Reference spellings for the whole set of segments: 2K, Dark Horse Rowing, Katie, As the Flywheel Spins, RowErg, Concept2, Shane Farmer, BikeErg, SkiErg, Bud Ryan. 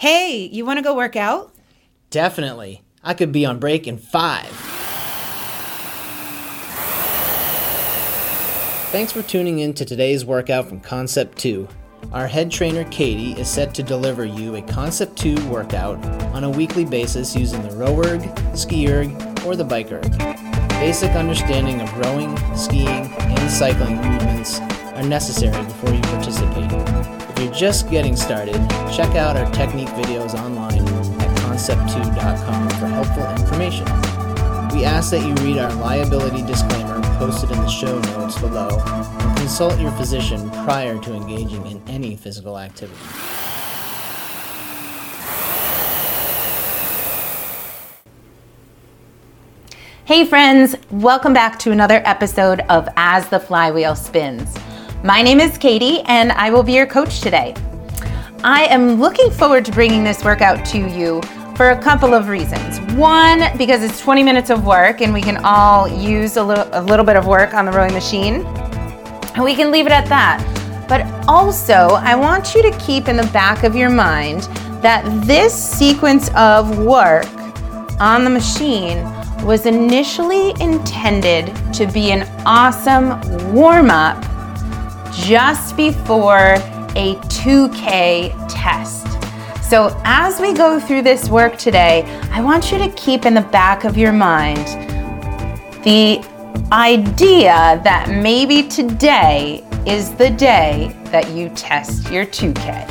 Hey, you want to go work out? Definitely. I could be on break in 5. Thanks for tuning in to today's workout from Concept2. Our head trainer, Katie, is set to deliver you a Concept2 workout on a weekly basis using the RowErg, SkiErg, or the BikeErg. Basic understanding of rowing, skiing, and cycling movements are necessary before you participate. If you're just getting started, check out our technique videos online at concept2.com for helpful information. We ask that you read our liability disclaimer posted in the show notes below and consult your physician prior to engaging in any physical activity. Hey friends, welcome back to another episode of As the Flywheel Spins. My name is Katie, and I will be your coach today. I am looking forward to bringing this workout to you for a couple of reasons. One, because it's 20 minutes of work, and we can all use a little bit of work on the rowing machine, and we can leave it at that. But also, I want you to keep in the back of your mind that this sequence of work on the machine was initially intended to be an awesome warm-up just before a 2K test. So as we go through this work today, I want you to keep in the back of your mind the idea that maybe today is the day that you test your 2K.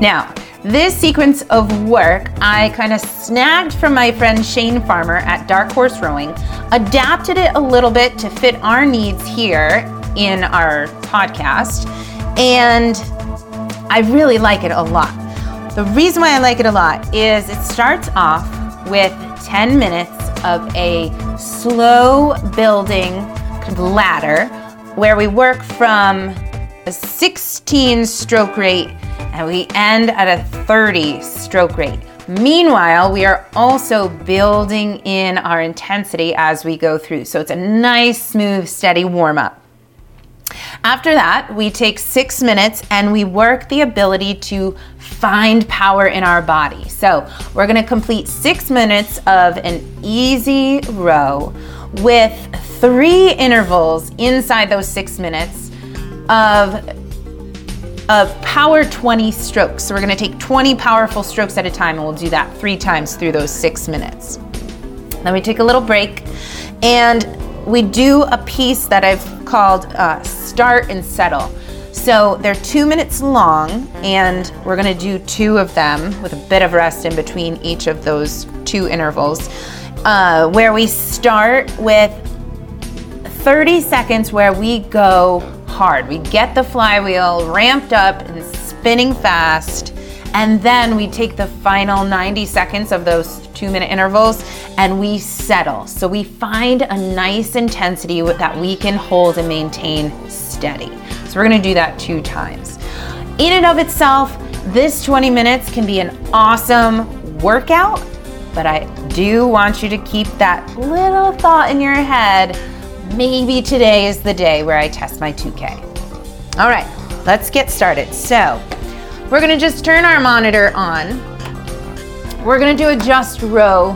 Now, this sequence of work I kind of snagged from my friend Shane Farmer at Dark Horse Rowing, adapted it a little bit to fit our needs here in our podcast, and I really like it a lot. The reason why I like it a lot is it starts off with 10 minutes of a slow building ladder where we work from a 16 stroke rate and we end at a 30 stroke rate. Meanwhile, we are also building in our intensity as we go through. So it's a nice, smooth, steady warm up. After that, we take 6 minutes and we work the ability to find power in our body. So we're gonna complete 6 minutes of an easy row with 3 intervals inside those 6 minutes of power 20 strokes. So we're gonna take 20 powerful strokes at a time, and we'll do that 3 times through those 6 minutes. Then we take a little break, and we do a piece that I've called Start and Settle. So they're 2 minutes long, and we're gonna do 2 of them with a bit of rest in between each of those 2 intervals, where we start with 30 seconds where we go hard. We get the flywheel ramped up and spinning fast, and then we take the final 90 seconds of those 2-minute intervals and we settle. So we find a nice intensity that we can hold and maintain steady. So we're gonna do that 2 times. In and of itself, this 20 minutes can be an awesome workout, but I do want you to keep that little thought in your head: maybe today is the day where I test my 2K. All right, let's get started. So we're gonna just turn our monitor on. We're gonna do a just row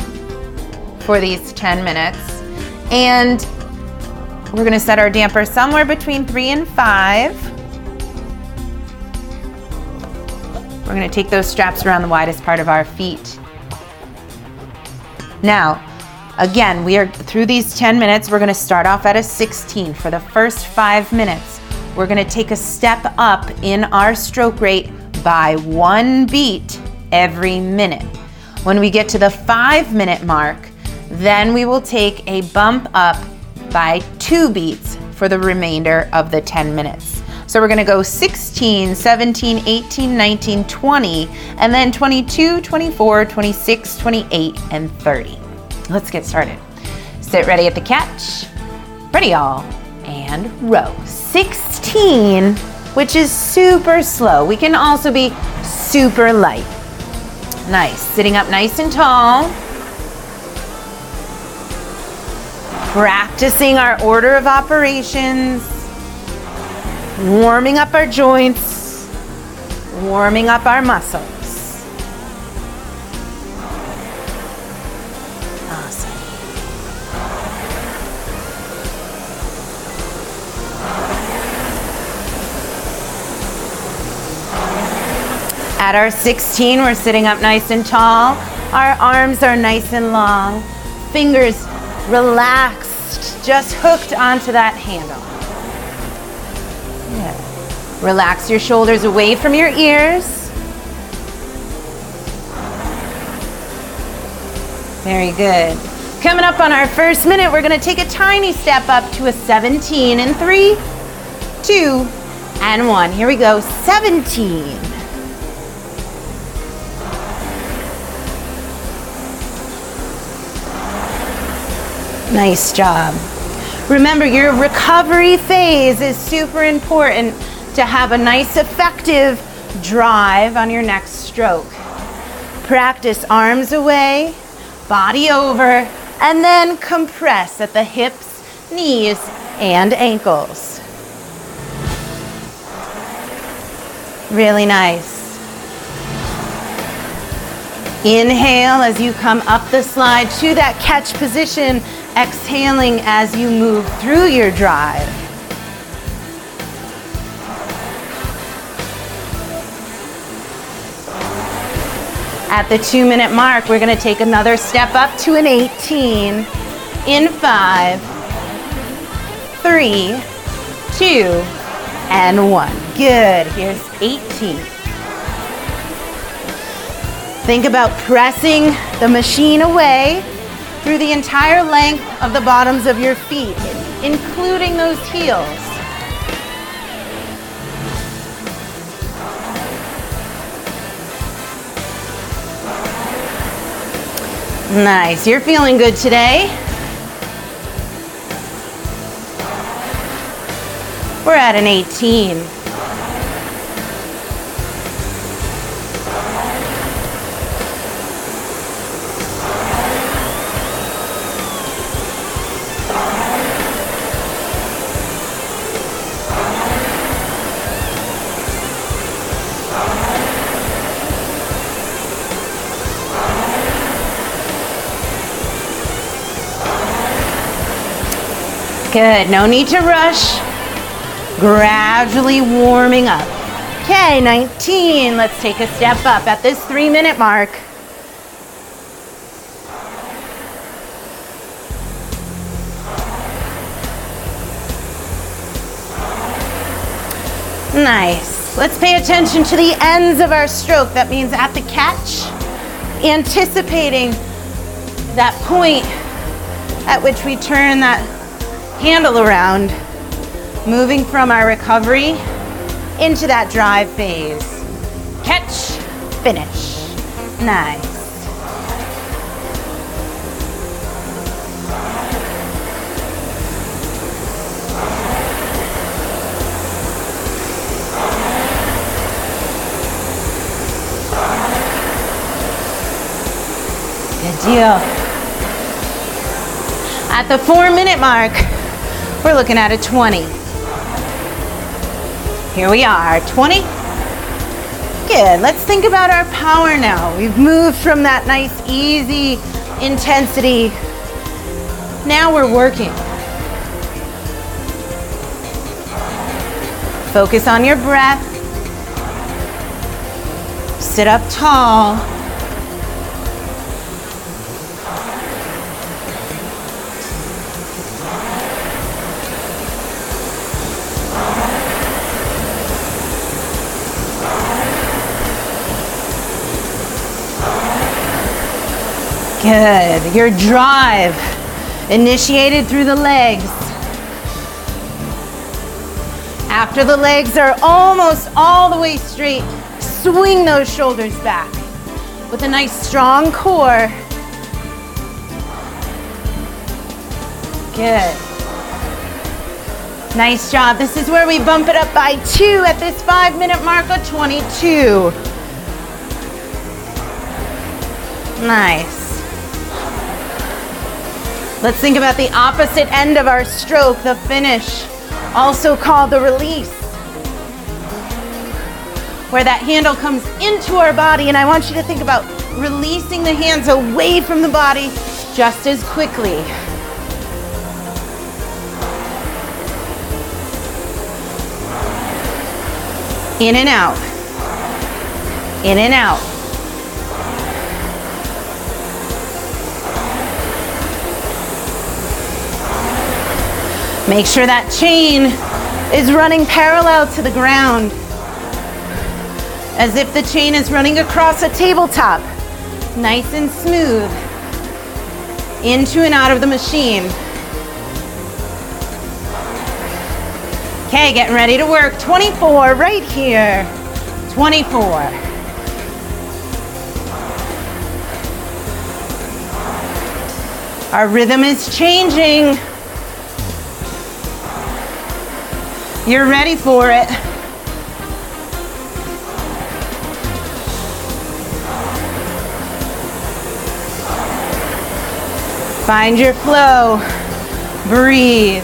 for these 10 minutes. And we're gonna set our damper somewhere between 3 and 5. We're gonna take those straps around the widest part of our feet. Now, again, we are through these 10 minutes, we're gonna start off at a 16. For the first 5 minutes, we're gonna take a step up in our stroke rate by 1 beat every minute. When we get to the 5-minute mark, then we will take a bump up by 2 beats for the remainder of the 10 minutes. So we're gonna go 16, 17, 18, 19, 20, and then 22, 24, 26, 28, and 30. Let's get started. Sit ready at the catch, ready all, and row. 16, which is super slow. We can also be super light. Nice, sitting up nice and tall. Practicing our order of operations. warming up our joints, warming up our muscles. Awesome. At our 16, we're sitting up nice and tall. Our arms are nice and long. Fingers relaxed, just hooked onto that handle. Yeah. Relax your shoulders away from your ears. Very good. Coming up on our first minute, we're gonna take a tiny step up to a 17 in 3, 2, and 1. Here we go, 17. Nice job. Remember, your recovery phase is super important to have a nice effective drive on your next stroke. Practice arms away, body over, and then compress at the hips, knees, and ankles. Really nice. Inhale as you come up the slide to that catch position. Exhaling as you move through your drive. At the 2-minute mark, we're going to take another step up to an 18 in 5, 3, 2, and 1. Good. Here's 18. Think about pressing the machine away through the entire length of the bottoms of your feet, including those heels. Nice, you're feeling good today. We're at an 18. Good, no need to rush. Gradually warming up. Okay, 19, let's take a step up at this 3-minute mark. Nice, let's pay attention to the ends of our stroke. That means at the catch, anticipating that point at which we turn that handle around, moving from our recovery into that drive phase. Catch, finish. Nice. Good deal. At the 4-minute mark, we're looking at a 20. Here we are, 20. Good, let's think about our power now. We've moved from that nice, easy intensity. Now we're working. Focus on your breath. Sit up tall. Good. Your drive initiated through the legs. After the legs are almost all the way straight, swing those shoulders back with a nice strong core. Good. Nice job. This is where we bump it up by 2 at this 5-minute mark of 22. Nice. Let's think about the opposite end of our stroke, the finish, also called the release. where that handle comes into our body, and I want you to think about releasing the hands away from the body just as quickly. In and out. In and out. Make sure that chain is running parallel to the ground, as if the chain is running across a tabletop. Nice and smooth. Into and out of the machine. Okay, getting ready to work. 24 right here. 24. Our rhythm is changing. You're ready for it. Find your flow. Breathe.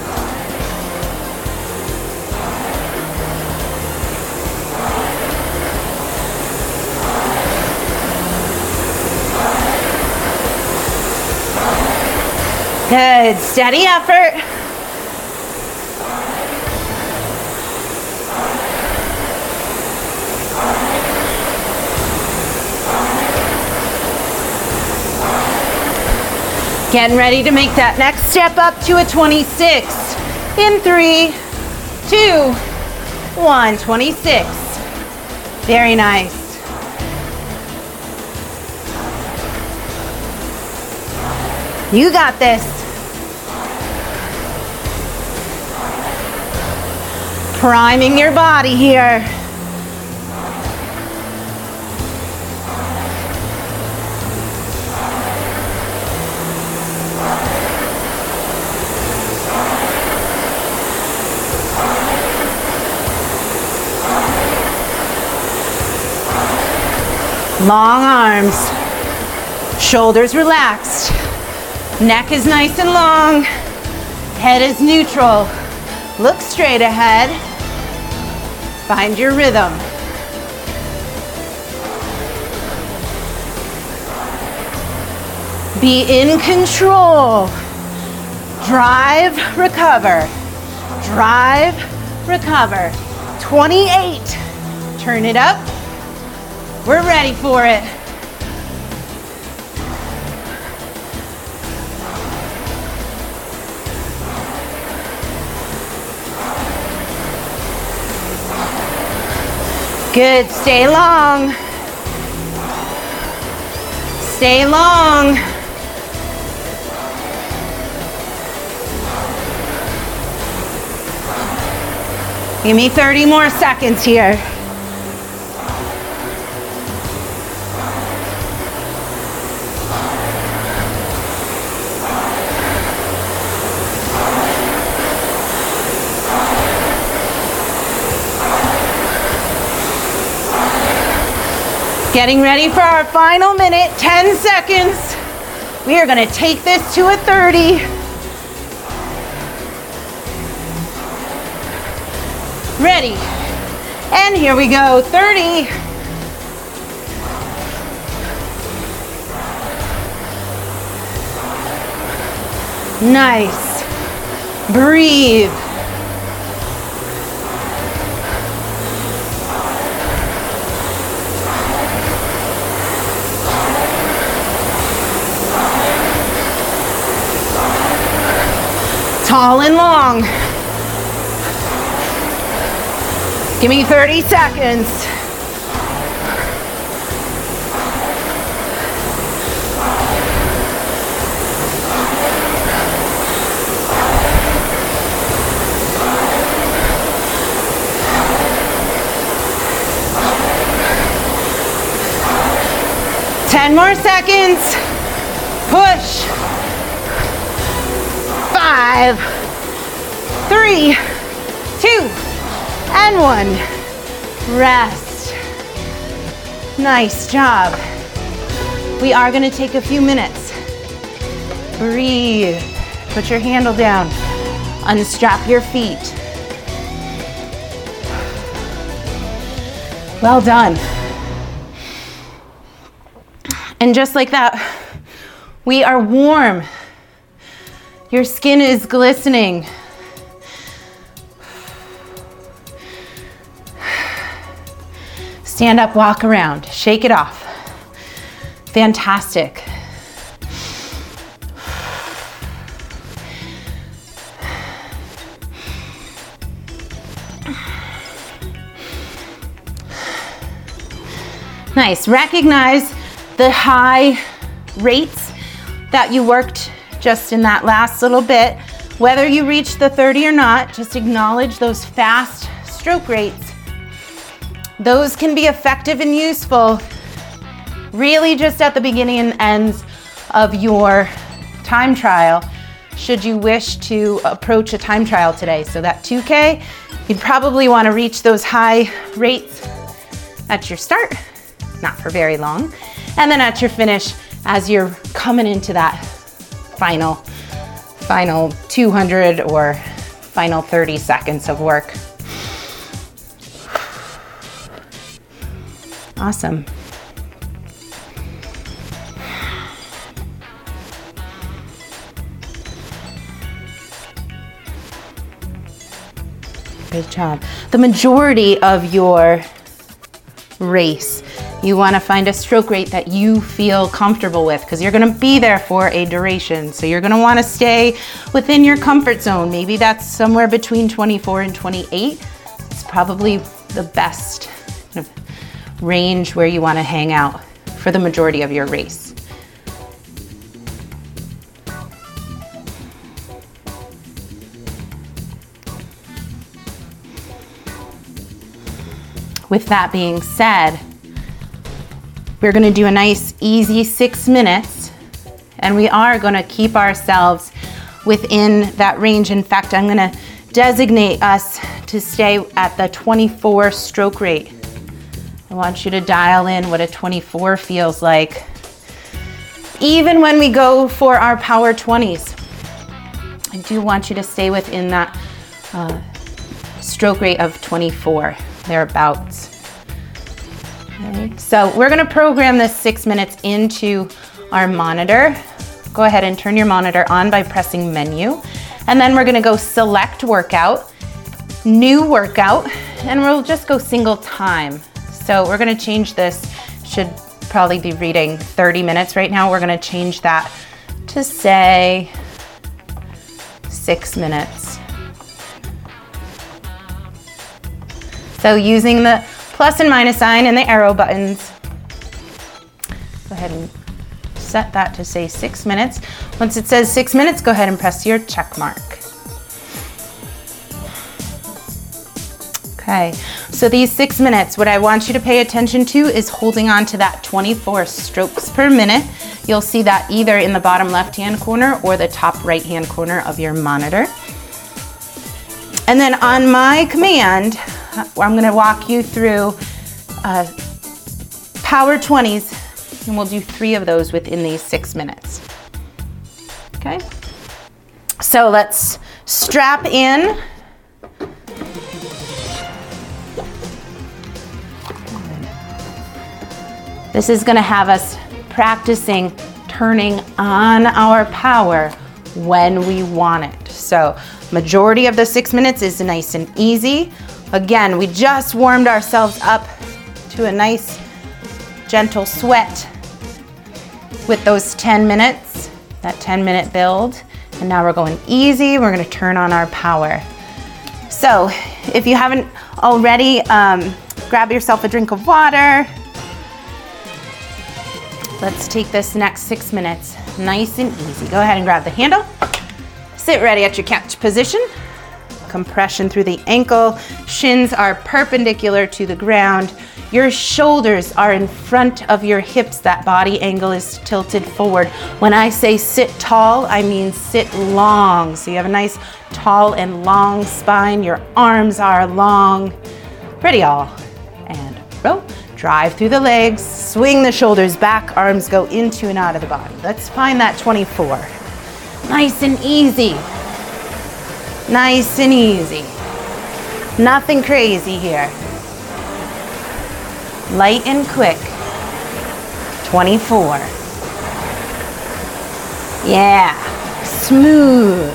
Good, steady effort. Getting ready to make that next step up to a 26. In 3, 2, 1, 26. Very nice. You got this. Priming your body here. Long arms, shoulders relaxed, neck is nice and long, head is neutral, look straight ahead, find your rhythm. Be in control. Drive, recover. Drive, recover. 28, turn it up. We're ready for it. Good, stay long. Stay long. Give me 30 more seconds here. Getting ready for our final minute, 10 seconds. We are gonna take this to a 30. Ready, and here we go, 30. Nice, breathe. Tall and long. Give me 30 seconds. Ten more seconds. Push. 5, 3, 2, and 1. Rest. Nice job. We are going to take a few minutes. Breathe. Put your handle down. Unstrap your feet. Well done. And just like that, we are warm. Your skin is glistening. Stand up, walk around, shake it off. Fantastic. Nice. Recognize the high rates that you worked just in that last little bit. Whether you reach the 30 or not, just acknowledge those fast stroke rates. Those can be effective and useful really just at the beginning and ends of your time trial, should you wish to approach a time trial today. So that 2K, you'd probably want to reach those high rates at your start, not for very long, and then at your finish as you're coming into that final 200 or final 30 seconds of work. Awesome. Good job. The majority of your race, you want to find a stroke rate that you feel comfortable with, because you're going to be there for a duration. So you're going to want to stay within your comfort zone. Maybe that's somewhere between 24 and 28. It's probably the best kind of range where you want to hang out for the majority of your race. With that being said, we're going to do a nice easy 6 minutes, and we are going to keep ourselves within that range. In fact, I'm going to designate us to stay at the 24 stroke rate. I want you to dial in what a 24 feels like, even when we go for our power 20s. I do want you to stay within that stroke rate of 24. Thereabouts. All right. So we're going to program this 6 minutes into our monitor. Go ahead and turn your monitor on by pressing menu. And then we're going to go select workout, new workout, and we'll just go single time. So we're going to change this. Should probably be reading 30 minutes right now. We're going to change that to say 6 minutes. So using the plus and minus sign and the arrow buttons, go ahead and set that to say 6 minutes. Once it says 6 minutes, go ahead and press your check mark. Okay, so these 6 minutes, what I want you to pay attention to is holding on to that 24 strokes per minute. You'll see that either in the bottom left-hand corner or the top right-hand corner of your monitor. And then on my command, I'm gonna walk you through power 20s, and we'll do 3 of those within these 6 minutes. Okay, so let's strap in. This is gonna have us practicing turning on our power when we want it. So majority of the 6 minutes is nice and easy. Again, we just warmed ourselves up to a nice gentle sweat with those 10 minutes, that 10-minute build. And now we're going easy. We're going to turn on our power. So if you haven't already, grab yourself a drink of water. Let's take this next 6 minutes nice and easy. Go ahead and grab the handle. Sit ready at your catch position. Compression through the ankle, shins are perpendicular to the ground, your shoulders are in front of your hips, that body angle is tilted forward. When I say sit tall, I mean sit long, so you have a nice tall and long spine, your arms are long. Ready all, and row. Drive through the legs, swing the shoulders back, arms go into and out of the body. Let's find that 24. Nice and easy. Nice and easy. Nothing crazy here. light and quick, 24. Yeah, smooth.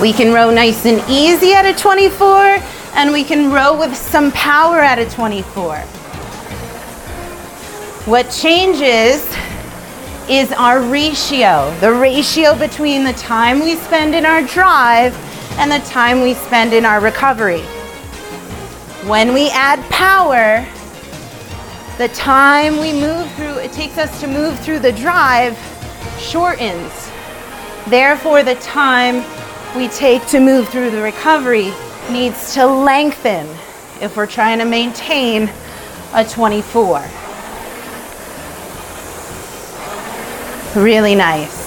We can row nice and easy at a 24, and we can row with some power at a 24. What changes is our ratio, the ratio between the time we spend in our drive and the time we spend in our recovery. When we add power, the time we move through, it takes us to move through the drive shortens. Therefore, the time we take to move through the recovery needs to lengthen if we're trying to maintain a 24. Really nice.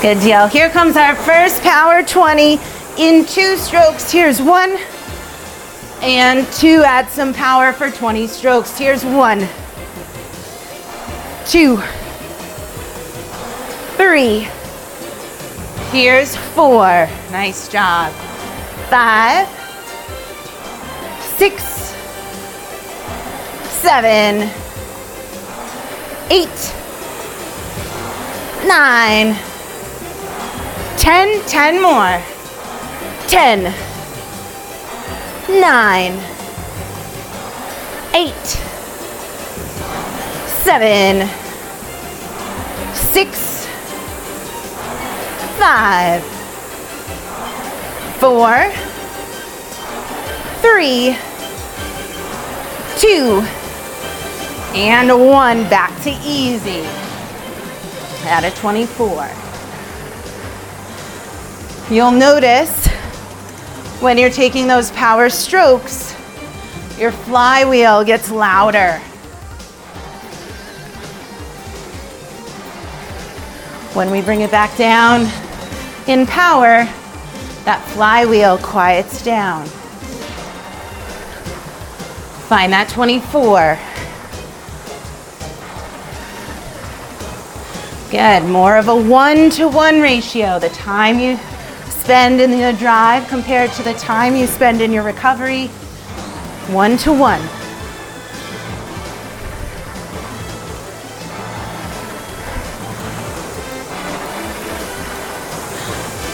Good deal. Here comes our first power 20 in 2 strokes. Here's 1. And 2, add some power for 20 strokes. Here's 1, 2, 3. Here's 4. Nice job. 5, 6, 7, 8, 9, 10. 10 more. 10, 9, 8, 7, 6, 5, 4, 3, 2, and 1. Back to easy at a 24. You'll notice when you're taking those power strokes, your flywheel gets louder. When we bring it back down in power, that flywheel quiets down. Find that 24. Good, more of a 1-to-1 ratio. The time you spend in the drive compared to the time you spend in your recovery, 1-to-1.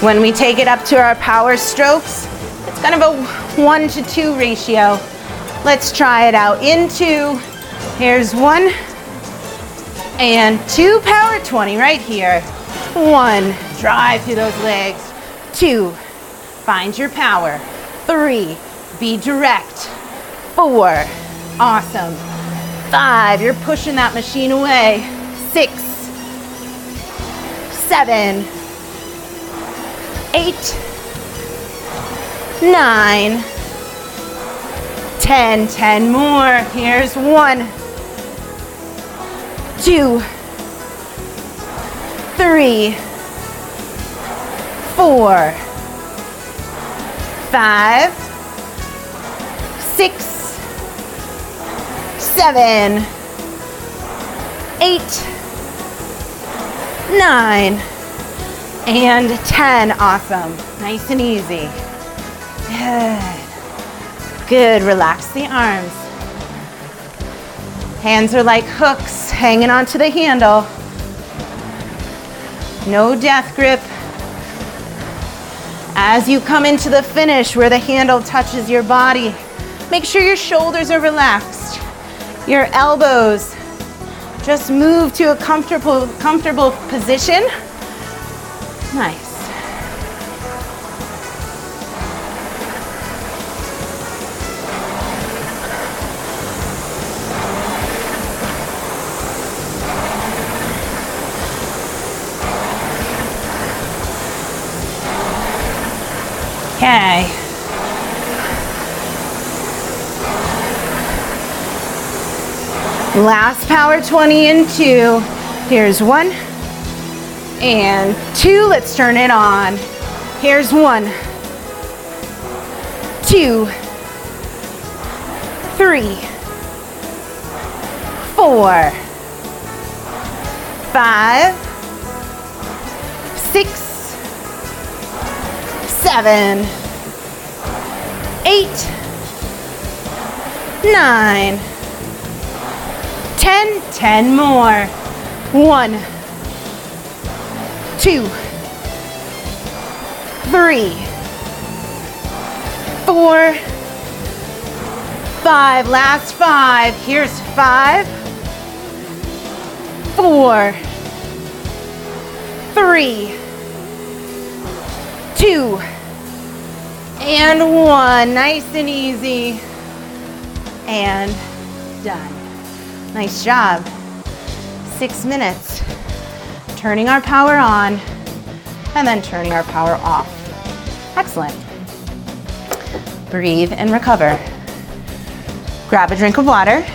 When we take it up to our power strokes, it's kind of a 1-to-2 ratio. Let's try it out in 2. Here's 1 and 2 power 20 right here. 1, drive through those legs. 2, find your power. 3, be direct. 4, awesome. 5, you're pushing that machine away. 6, 7, 8, 9, 10. 10 more. Here's 1, 2, 3. 4, 5, 6, 7, 8, 9, and 10. Awesome. Nice and easy. Good. Good. Relax the arms. Hands are like hooks hanging onto the handle. No death grip. As you come into the finish where the handle touches your body, make sure your shoulders are relaxed. Your elbows just move to a comfortable position. Nice. Okay. Last power 20 in 2. Here's 1 and 2. Let's turn it on. Here's 1, 2, 3, 4, 5, 6, 7, 8, 9, 10. 10 more. 1, 2, 3, 4, 5. Last 5. Here's 5, 4, 3, 2, and 1. Nice and easy. And done. Nice job. 6 minutes. Turning our power on and then turning our power off. Excellent. Breathe and recover. Grab a drink of water.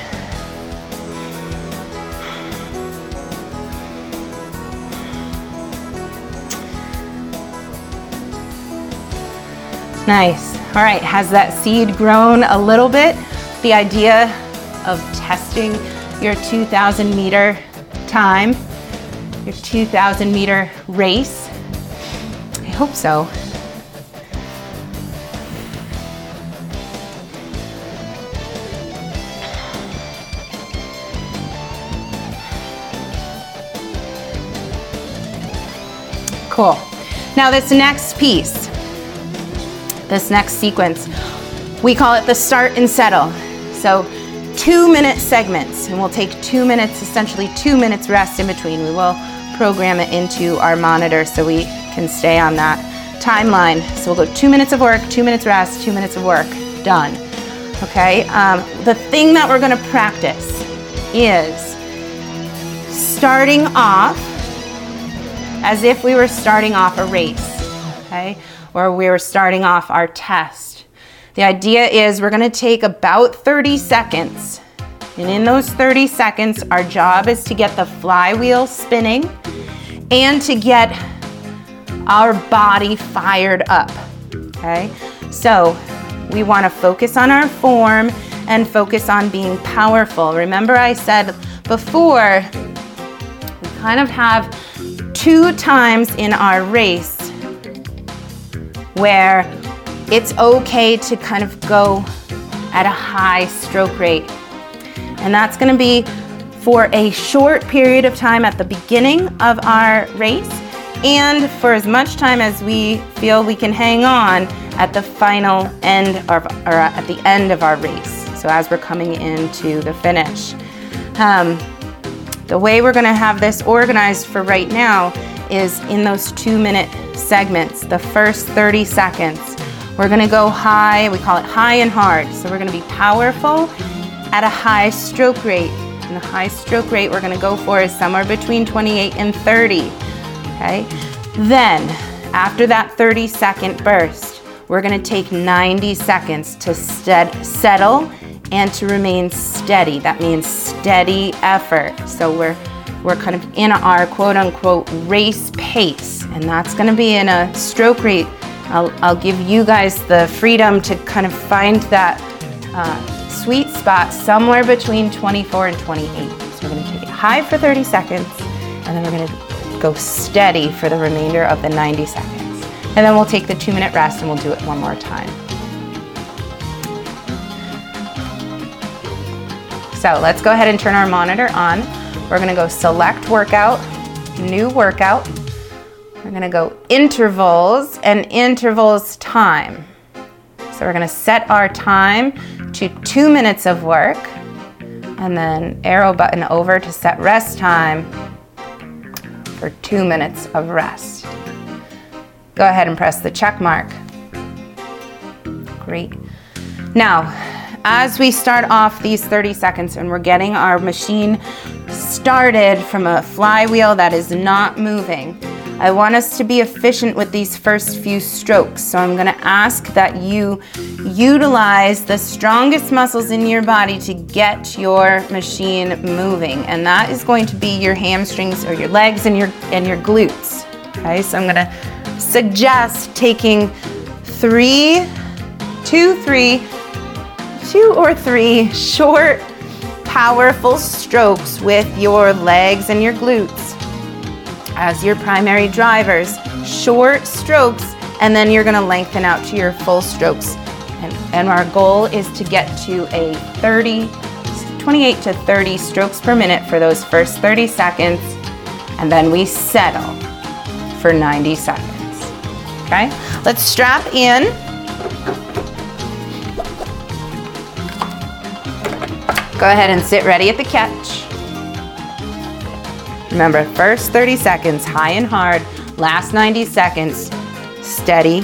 Nice. All right, has that seed grown a little bit? The idea of testing your 2,000 meter time, your 2,000 meter race. I hope so. Cool. Now this next piece, this next sequence, we call it the start and settle. So 2-minute segments, and we'll take 2 minutes, essentially 2 minutes rest in between. We will program it into our monitor so we can stay on that timeline. So we'll go 2 minutes of work, 2 minutes rest, 2 minutes of work, done. Okay, the thing that we're gonna practice is starting off as if we were starting off a race, okay? Or we were starting off our test. The idea is we're gonna take about 30 seconds. And in those 30 seconds, our job is to get the flywheel spinning and to get our body fired up, okay? So we wanna focus on our form and focus on being powerful. Remember I said before, we kind of have 2 times in our race where it's okay to kind of go at a high stroke rate. And that's gonna be for a short period of time at the beginning of our race and for as much time as we feel we can hang on at the final end of, or at the end of our race. So as we're coming into the finish. The way we're gonna have this organized for right now is in those 2-minute segments, the first 30 seconds. We're gonna go high, we call it high and hard. So we're gonna be powerful at a high stroke rate. And the high stroke rate we're gonna go for is somewhere between 28 and 30, okay? Then, after that 30-second burst, we're gonna take 90 seconds to settle and to remain steady. That means steady effort. So we're kind of in our quote unquote race pace, and that's gonna be in a stroke rate. I'll give you guys the freedom to kind of find that sweet spot somewhere between 24 and 28. So we're gonna take it high for 30 seconds, and then we're gonna go steady for the remainder of the 90 seconds. And then we'll take the 2-minute rest and we'll do it one more time. So let's go ahead and turn our monitor on. We're gonna go select workout, new workout. We're gonna go intervals and intervals time. So we're gonna set our time to 2 minutes of work and then arrow button over to set rest time for 2 minutes of rest. Go ahead and press the check mark. Great. Now, as we start off these 30 seconds and we're getting our machine started from a flywheel that is not moving, I want us to be efficient with these first few strokes. So I'm gonna ask that you utilize the strongest muscles in your body to get your machine moving. And that is going to be your hamstrings or your legs and your glutes. Okay, so I'm gonna suggest taking 3, 2, 3, two or three short, powerful strokes with your legs and your glutes as your primary drivers. Short strokes, and then you're gonna lengthen out to your full strokes. And our goal is to get to a 28 to 30 strokes per minute for those first 30 seconds, and then we settle for 90 seconds, okay? Let's strap in. Go ahead and sit ready at the catch. Remember, first 30 seconds, high and hard. Last 90 seconds, steady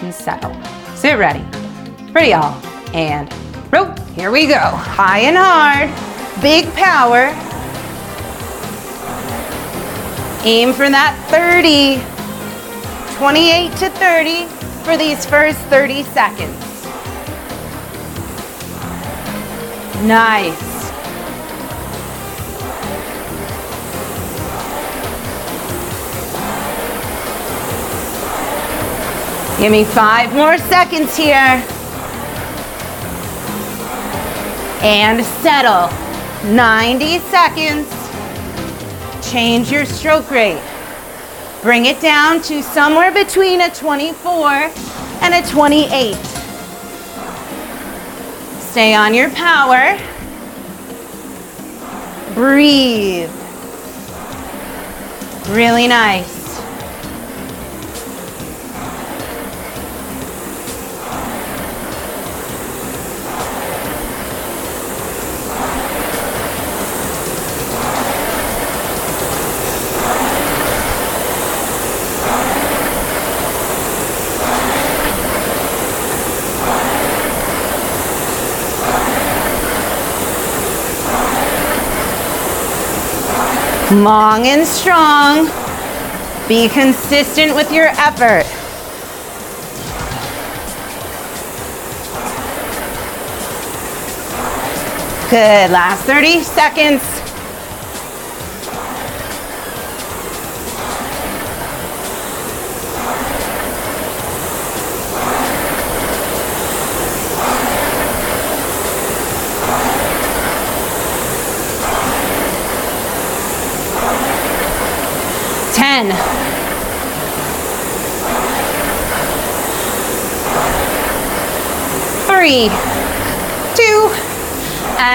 and settle. Sit ready. Ready, y'all, and rope. Here we go. High and hard. Big power. Aim for that 30. 28 to 30 for these first 30 seconds. Nice. Give me 5 more seconds here. And settle. 90 seconds. Change your stroke rate. Bring it down to somewhere between a 24 and a 28. Stay on your power. Breathe. Really nice. Long and strong. Be consistent with your effort. Good, last 30 seconds.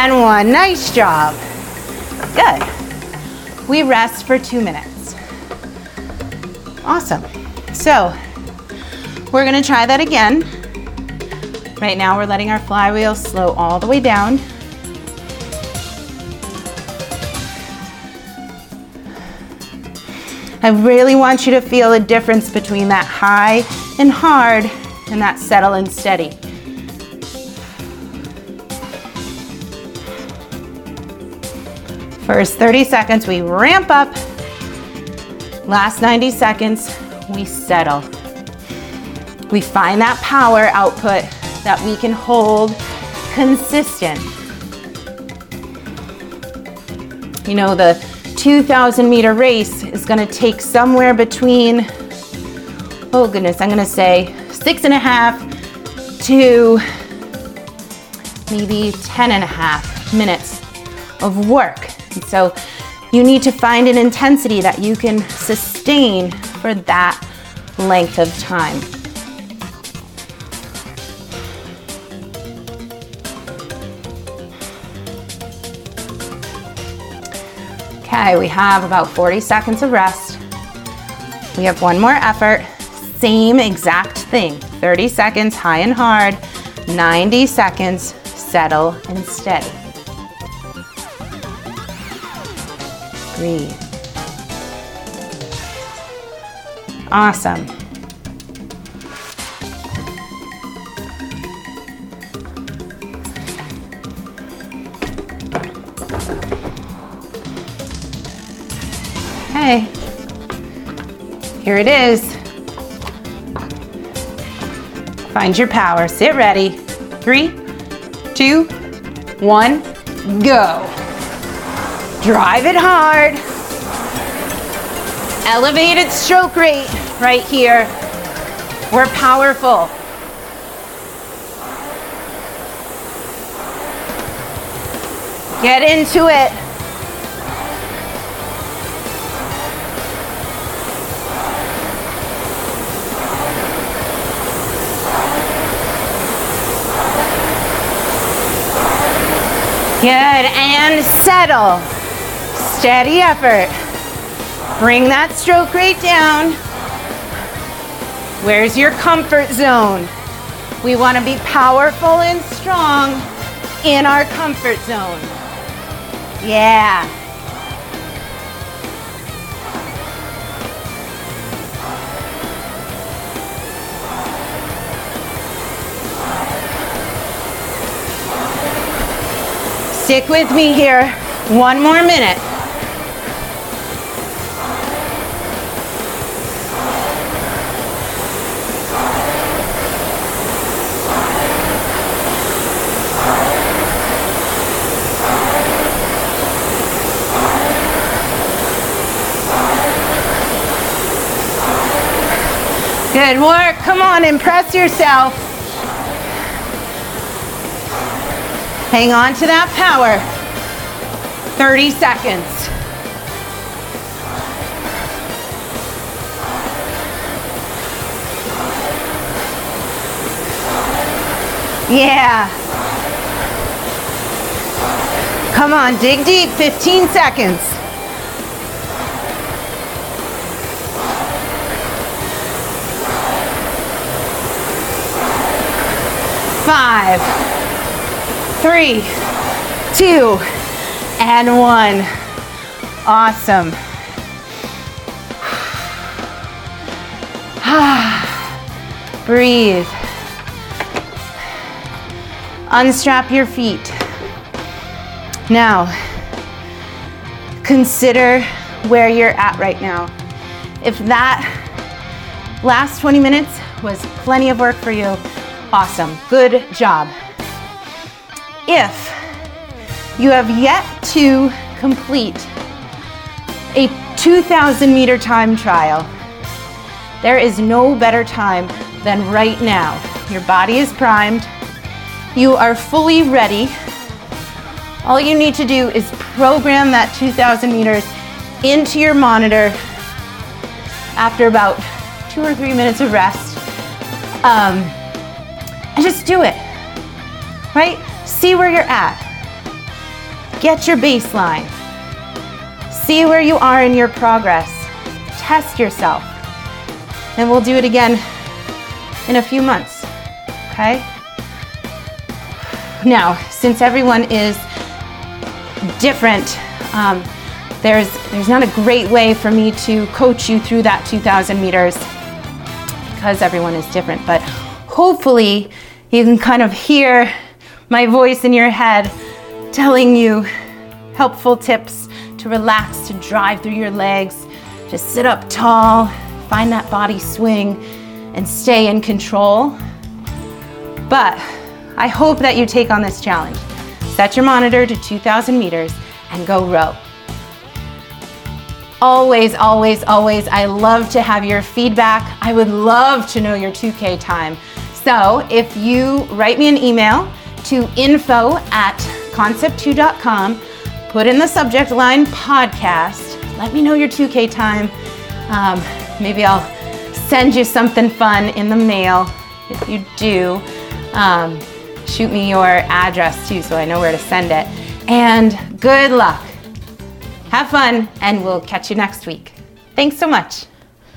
One. Nice job. Good. We rest for 2 minutes. Awesome. So we're going to try that again. Right now we're letting our flywheel slow all the way down. I really want you to feel a difference between that high and hard and that settle and steady. First 30 seconds, we ramp up. Last 90 seconds, we settle. We find that power output that we can hold consistent. You know, the 2,000 meter race is gonna take somewhere between, oh goodness, I'm gonna say 6.5 to maybe 10.5 minutes of work. So you need to find an intensity that you can sustain for that length of time. Okay, we have about 40 seconds of rest. We have one more effort, same exact thing. 30 seconds, high and hard, 90 seconds, settle and steady. Breathe. Awesome. Okay. Here it is. Find your power. Sit ready. 3, 2, 1, go. Drive it hard. Elevated stroke rate right here. We're powerful. Get into it. Good, and settle. Steady effort. Bring that stroke rate down. Where's your comfort zone? We want to be powerful and strong in our comfort zone. Yeah. Stick with me here. One more minute. Good work. Come on, impress yourself. Hang on to that power. 30 seconds. Yeah. Come on, dig deep. 15 seconds. Five, three, two, and one. Awesome. Breathe. Unstrap your feet. Now, consider where you're at right now. If that last 20 minutes was plenty of work for you, awesome, good job. If you have yet to complete a 2,000 meter time trial, there is no better time than right now. Your body is primed. You are fully ready. All you need to do is program that 2,000 meters into your monitor after about 2 or 3 minutes of rest. And just do it, right? See where you're at. Get your baseline. See where you are in your progress. Test yourself. And we'll do it again in a few months, okay? Now, since everyone is different, there's not a great way for me to coach you through that 2,000 meters because everyone is different, but hopefully, you can kind of hear my voice in your head telling you helpful tips to relax, to drive through your legs, to sit up tall, find that body swing, and stay in control. But I hope that you take on this challenge. Set your monitor to 2,000 meters and go row. Always, always, always, I love to have your feedback. I would love to know your 2K time. So if you write me an email to info@concept2.com, put in the subject line podcast, let me know your 2K time. Maybe I'll send you something fun in the mail. If you do, shoot me your address too so I know where to send it. And good luck. Have fun, and we'll catch you next week. Thanks so much.